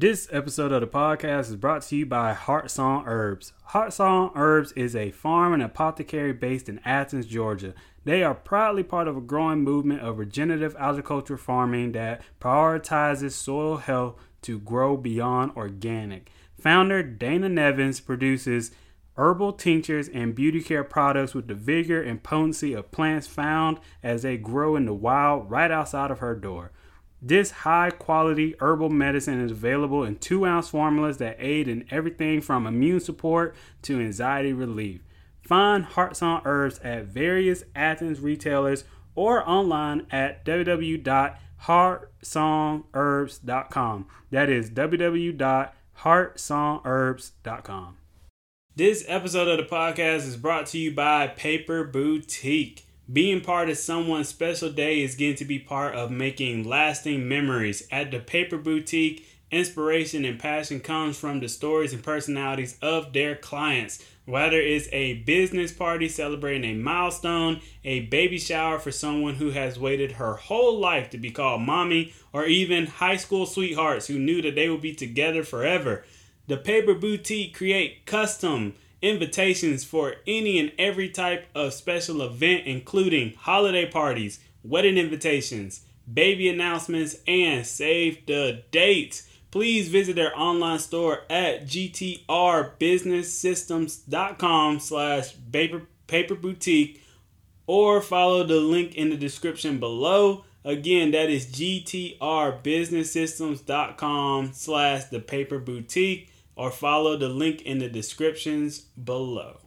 This episode of the podcast is brought to you by Heartsong Herbs. Heartsong Herbs is a farm and apothecary based in Athens, Georgia. They are proudly part of a growing movement of regenerative agricultural farming that prioritizes soil health to grow beyond organic. Founder Dana Nevins produces herbal tinctures and beauty care products with the vigor and potency of plants found as they grow in the wild right outside of her door. This high-quality herbal medicine is available in 2-ounce formulas that aid in everything from immune support to anxiety relief. Find Heartsong Herbs at various Athens retailers or online at www.heartsongherbs.com. That is www.heartsongherbs.com. This episode of the podcast is brought to you by Paper Boutique. Being part of someone's special day is getting to be part of making lasting memories. At the Paper Boutique, inspiration and passion comes from the stories and personalities of their clients. Whether it's a business party celebrating a milestone, a baby shower for someone who has waited her whole life to be called mommy, or even high school sweethearts who knew that they would be together forever. The Paper Boutique create custom invitations for any and every type of special event, including holiday parties, wedding invitations, baby announcements, and save the dates. Please visit their online store at gtrbusinesssystems.com/paperboutique or follow the link in the description below. Again, that is gtrbusinesssystems.com/thepaperboutique. Or follow the link in the descriptions below.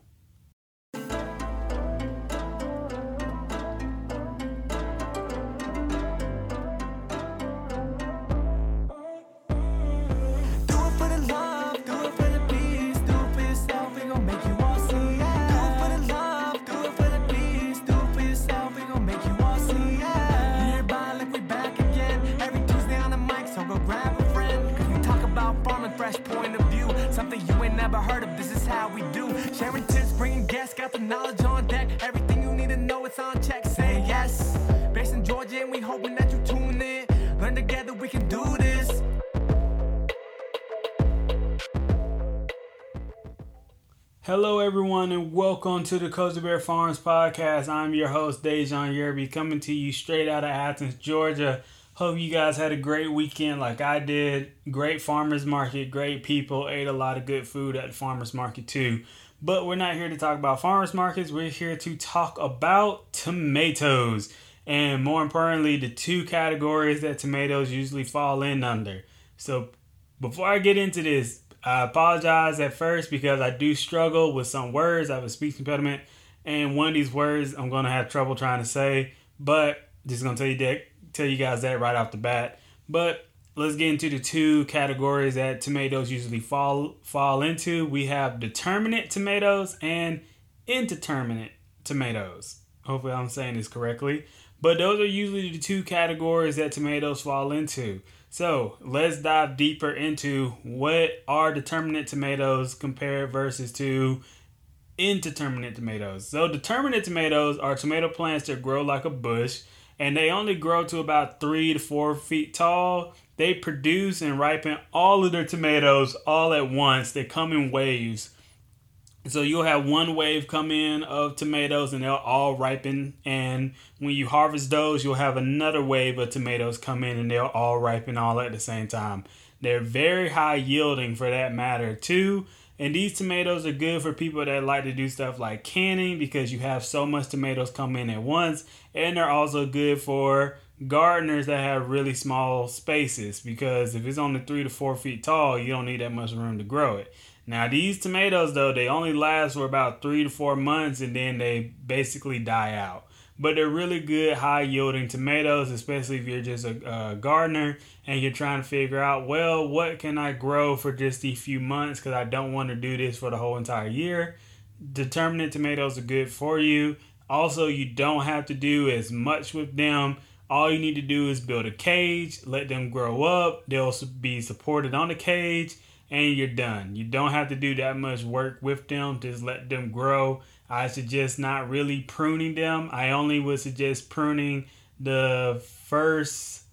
Hello everyone and welcome to the Cozy Bear Farms Podcast. I'm your host Deijhon Yerby, coming to you straight out of Athens, Georgia. Hope you guys had a great weekend like I did. Great farmers market, great people, ate a lot of good food at the farmers market too. But we're not here to talk about farmers markets, we're here to talk about tomatoes. And more importantly, the two categories that tomatoes usually fall in under. So before I get into this, I apologize at first because I do struggle with some words. I have a speech impediment, and one of these words I'm going to have trouble trying to say, but just going to tell you guys that right off the bat. But let's get into the two categories that tomatoes usually fall into. We have determinate tomatoes and indeterminate tomatoes. Hopefully I'm saying this correctly. But those are usually the two categories that tomatoes fall into. So let's dive deeper into what are determinate tomatoes compared versus to indeterminate tomatoes. So determinate tomatoes are tomato plants that grow like a bush, and they only grow to about 3 to 4 feet tall. They produce and ripen all of their tomatoes all at once. They come in waves. So you'll have one wave come in of tomatoes and they'll all ripen. And when you harvest those, you'll have another wave of tomatoes come in and they'll all ripen all at the same time. They're very high yielding for that matter too. And these tomatoes are good for people that like to do stuff like canning because you have so much tomatoes come in at once. And they're also good for gardeners that have really small spaces because if it's only 3 to 4 feet tall, you don't need that much room to grow it. Now, these tomatoes, though, they only last for about 3 to 4 months and then they basically die out. But they're really good, high-yielding tomatoes, especially if you're just a gardener and you're trying to figure out, well, what can I grow for just these few months because I don't want to do this for the whole entire year. Determinate tomatoes are good for you. Also, you don't have to do as much with them. All you need to do is build a cage, let them grow up. They'll be supported on the cage. And you're done. You don't have to do that much work with them. Just let them grow. I suggest not really pruning them. I only would suggest pruning the first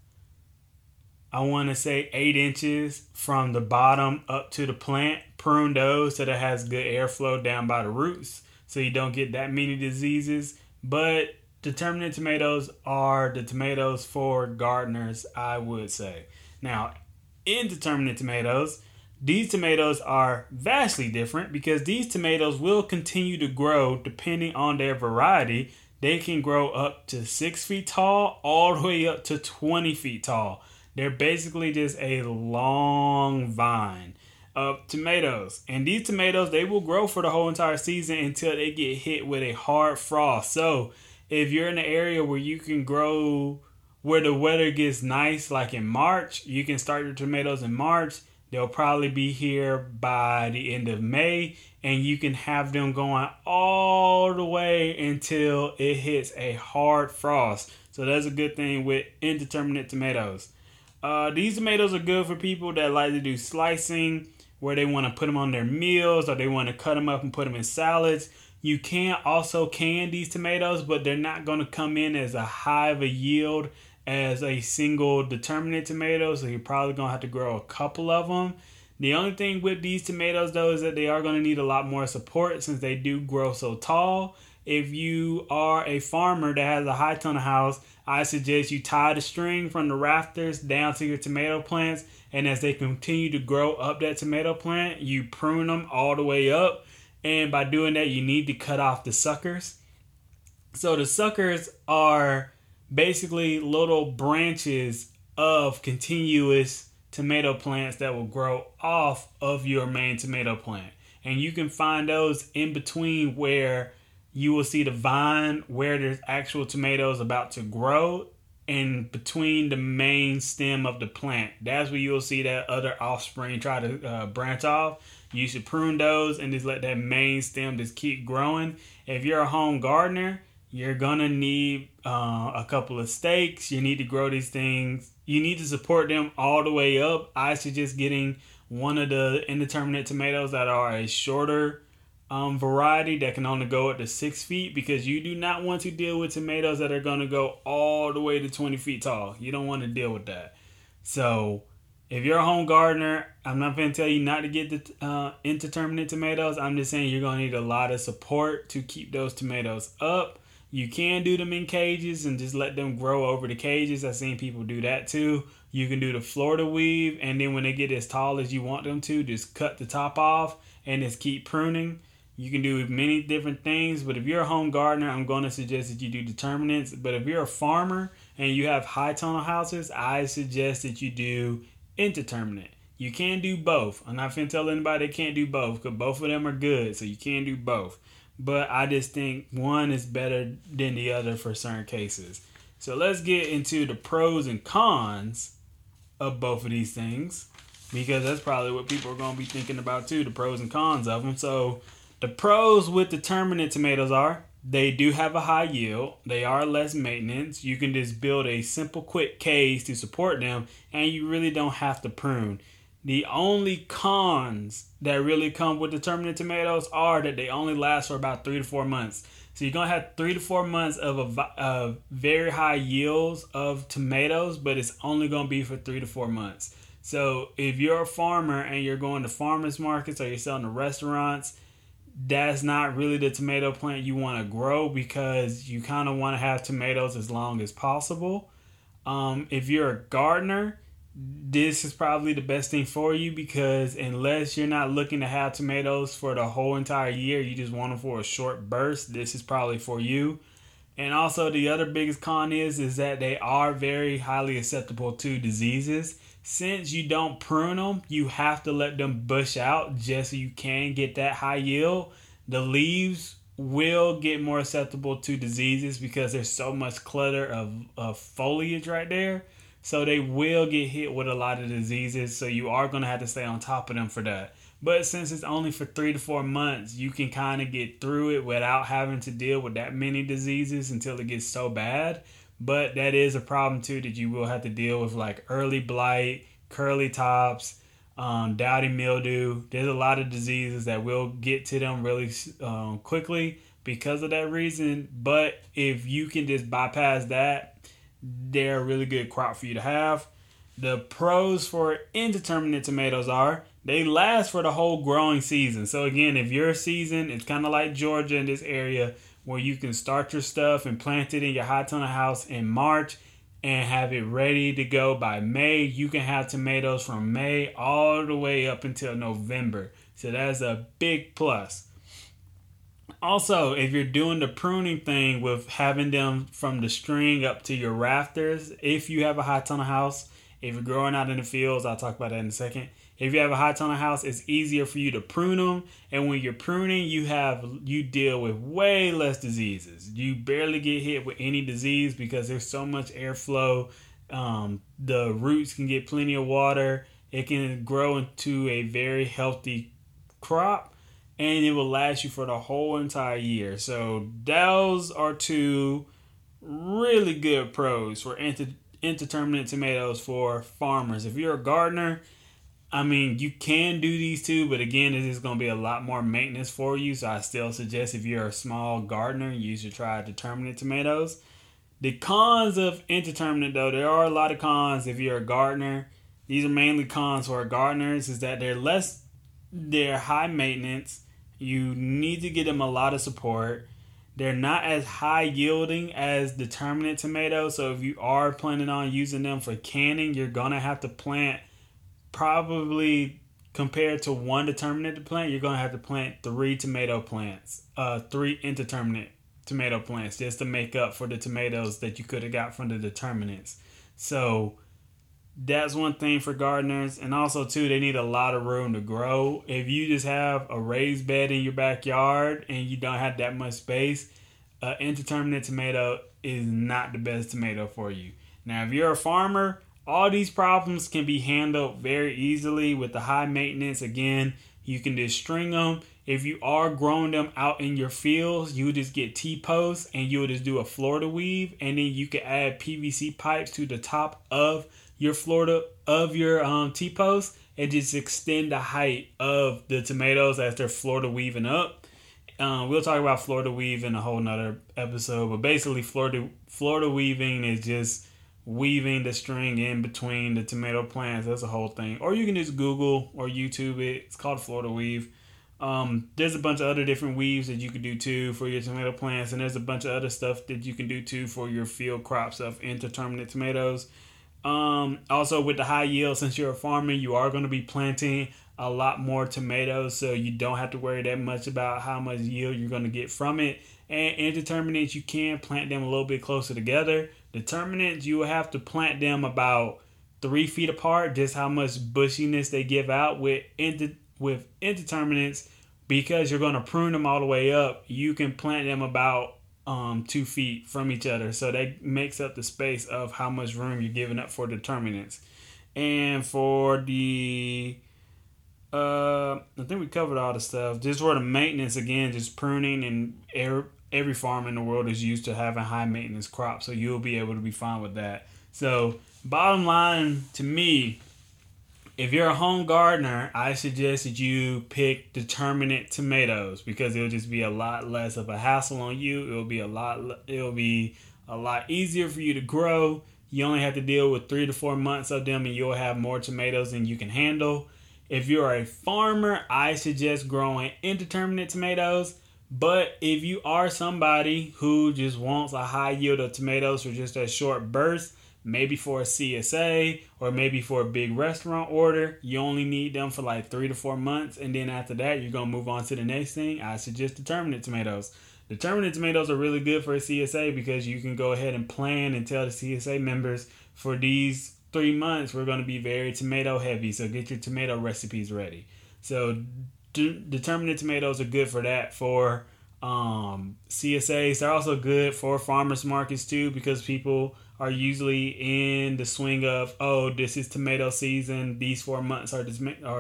I want to say 8 inches from the bottom up to the plant. Prune those so that it has good airflow down by the roots so you don't get that many diseases. But determinate tomatoes are the tomatoes for gardeners, I would say. Now, indeterminate tomatoes, these tomatoes are vastly different because these tomatoes will continue to grow depending on their variety. They can grow up to 6 feet tall, all the way up to 20 feet tall. They're basically just a long vine of tomatoes. And these tomatoes, they will grow for the whole entire season until they get hit with a hard frost. So if you're in an area where you can grow, where the weather gets nice, like in March, you can start your tomatoes in March. They'll probably be here by the end of May, and you can have them going all the way until it hits a hard frost. So that's a good thing with indeterminate tomatoes. These tomatoes are good for people that like to do slicing, where they want to put them on their meals or they want to cut them up and put them in salads. You can also can these tomatoes, but they're not going to come in as a high of a yield as a single determinate tomato, so you're probably going to have to grow a couple of them. The only thing with these tomatoes, though, is that they are going to need a lot more support since they do grow so tall. If you are a farmer that has a high tunnel house, I suggest you tie the string from the rafters down to your tomato plants, and as they continue to grow up that tomato plant, you prune them all the way up, and by doing that, you need to cut off the suckers. So the suckers are basically little branches of continuous tomato plants that will grow off of your main tomato plant. And you can find those in between where you will see the vine where there's actual tomatoes about to grow and between the main stem of the plant. That's where you'll see that other offspring try to branch off. You should prune those and just let that main stem just keep growing. If you're a home gardener, you're going to need a couple of stakes. You need to grow these things. You need to support them all the way up. I suggest getting one of the indeterminate tomatoes that are a shorter variety that can only go up to 6 feet because you do not want to deal with tomatoes that are going to go all the way to 20 feet tall. You don't want to deal with that. So if you're a home gardener, I'm not going to tell you not to get the indeterminate tomatoes. I'm just saying you're going to need a lot of support to keep those tomatoes up. You can do them in cages and just let them grow over the cages. I've seen people do that too. You can do the Florida weave, and then when they get as tall as you want them to, just cut the top off and just keep pruning. You can do many different things, but if you're a home gardener, I'm going to suggest that you do determinates. But if you're a farmer and you have high tunnel houses, I suggest that you do indeterminate. You can do both. I'm not going to tell anybody they can't do both because both of them are good, so you can do both. But I just think one is better than the other for certain cases. So let's get into the pros and cons of both of these things, because that's probably what people are going to be thinking about too, the pros and cons of them. So the pros with determinate tomatoes are they do have a high yield. They are less maintenance. You can just build a simple, quick cage to support them, and you really don't have to prune. The only cons that really come with determinate tomatoes are that they only last for about 3 to 4 months. So you're going to have 3 to 4 months of very high yields of tomatoes, but it's only going to be for 3 to 4 months. So if you're a farmer and you're going to farmers markets or you're selling to restaurants, that's not really the tomato plant you want to grow because you kind of want to have tomatoes as long as possible. If you're a gardener, this is probably the best thing for you because unless you're not looking to have tomatoes for the whole entire year, you just want them for a short burst, this is probably for you. And also the other biggest con is that they are very highly susceptible to diseases. Since you don't prune them, you have to let them bush out just so you can get that high yield. The leaves will get more susceptible to diseases because there's so much clutter of foliage right there. So they will get hit with a lot of diseases. So you are going to have to stay on top of them for that. But since it's only for 3 to 4 months, you can kind of get through it without having to deal with that many diseases until it gets so bad. But that is a problem too that you will have to deal with, like early blight, curly tops, downy mildew. There's a lot of diseases that will get to them really quickly because of that reason. But if you can just bypass that, they're a really good crop for you to have. The pros for indeterminate tomatoes are they last for the whole growing season. So again, if your season, it's kind of like Georgia in this area where you can start your stuff and plant it in your hot tuna house in March and have it ready to go by May. You can have tomatoes from May all the way up until November. So that's a big plus. Also, if you're doing the pruning thing with having them from the string up to your rafters, if you have a hot tuna house, if you're growing out in the fields, I'll talk about that in a second. If you have a hot tuna house, it's easier for you to prune them. And when you're pruning, you deal with way less diseases. You barely get hit with any disease because there's so much airflow. The roots can get plenty of water. It can grow into a very healthy crop. And it will last you for the whole entire year. So those are two really good pros for indeterminate tomatoes for farmers. If you're a gardener, I mean, you can do these two, but again, it is going to be a lot more maintenance for you. So I still suggest if you're a small gardener, you should try determinate tomatoes. The cons of indeterminate, though, there are a lot of cons if you're a gardener. These are mainly cons for gardeners, is that they're high maintenance. You need to get them a lot of support. They're not as high yielding as determinate tomatoes. So if you are planning on using them for canning, you're going to have to plant probably, compared to one determinate plant, you're going to have to plant three indeterminate tomato plants just to make up for the tomatoes that you could have got from the determinates. So that's one thing for gardeners. And also, too, they need a lot of room to grow. If you just have a raised bed in your backyard and you don't have that much space, an indeterminate tomato is not the best tomato for you. Now, if you're a farmer, all these problems can be handled very easily with the high maintenance. Again, you can just string them. If you are growing them out in your fields, you just get T-posts and you'll just do a Florida weave. And then you can add PVC pipes to the top of your T-post and just extend the height of the tomatoes as they're Florida weaving up. We'll talk about Florida weave in a whole nother episode, but basically Florida weaving is just weaving the string in between the tomato plants. That's a whole thing. Or you can just Google or YouTube it. It's called Florida weave. There's a bunch of other different weaves that you can do too for your tomato plants, and there's a bunch of other stuff that you can do too for your field crops of indeterminate tomatoes. Also, with the high yield, since you're a farmer, you are going to be planting a lot more tomatoes, so you don't have to worry that much about how much yield you're going to get from it. And indeterminates, you can plant them a little bit closer together. Determinates, you will have to plant them about 3 feet apart, just how much bushiness they give out. With indeterminates, because you're going to prune them all the way up, you can plant them about 2 feet from each other. So that makes up the space of how much room you're giving up for determinants. And for the I think we covered all the stuff. Just for the maintenance, again, just pruning, and every farm in the world is used to having high maintenance crops, so you'll be able to be fine with that. So bottom line to me, if you're a home gardener, I suggest that you pick determinate tomatoes because it'll just be a lot less of a hassle on you. It'll be a lot easier for you to grow. You only have to deal with 3 to 4 months of them, and you'll have more tomatoes than you can handle. If you're a farmer, I suggest growing indeterminate tomatoes. But if you are somebody who just wants a high yield of tomatoes for just a short burst, maybe for a CSA or maybe for a big restaurant order, you only need them for like 3 to 4 months. And then after that, you're going to move on to the next thing. I suggest determinate tomatoes. Determinate tomatoes are really good for a CSA because you can go ahead and plan and tell the CSA members, for these 3 months, we're going to be very tomato heavy. So get your tomato recipes ready. So determinate tomatoes are good for that, for CSAs. They're also good for farmers markets too, because people are usually in the swing of, oh, this is tomato season. These 4 months are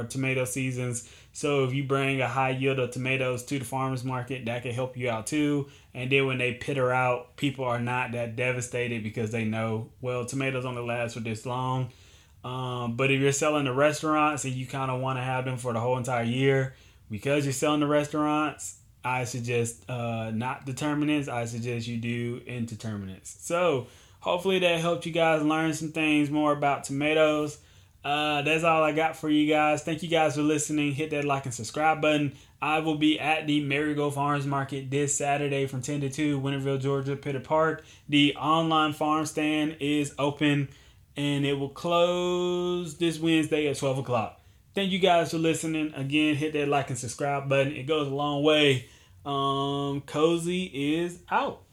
tomato seasons. So if you bring a high yield of tomatoes to the farmers market, that can help you out too. And then when they pitter out, people are not that devastated because they know, well, tomatoes only last for this long. But if you're selling to restaurants and you kind of want to have them for the whole entire year, because you're selling to restaurants, I suggest not determinants. I suggest you do indeterminates. So Hopefully that helped you guys learn some things more about tomatoes. That's all I got for you guys. Thank you guys for listening. Hit that like and subscribe button. I will be at the Marigold Farms Market this Saturday from 10 to 2, Winterville, Georgia, Pitta Park. The online farm stand is open and it will close this Wednesday at 12 o'clock. Thank you guys for listening. Again, hit that like and subscribe button. It goes a long way. Cozy is out.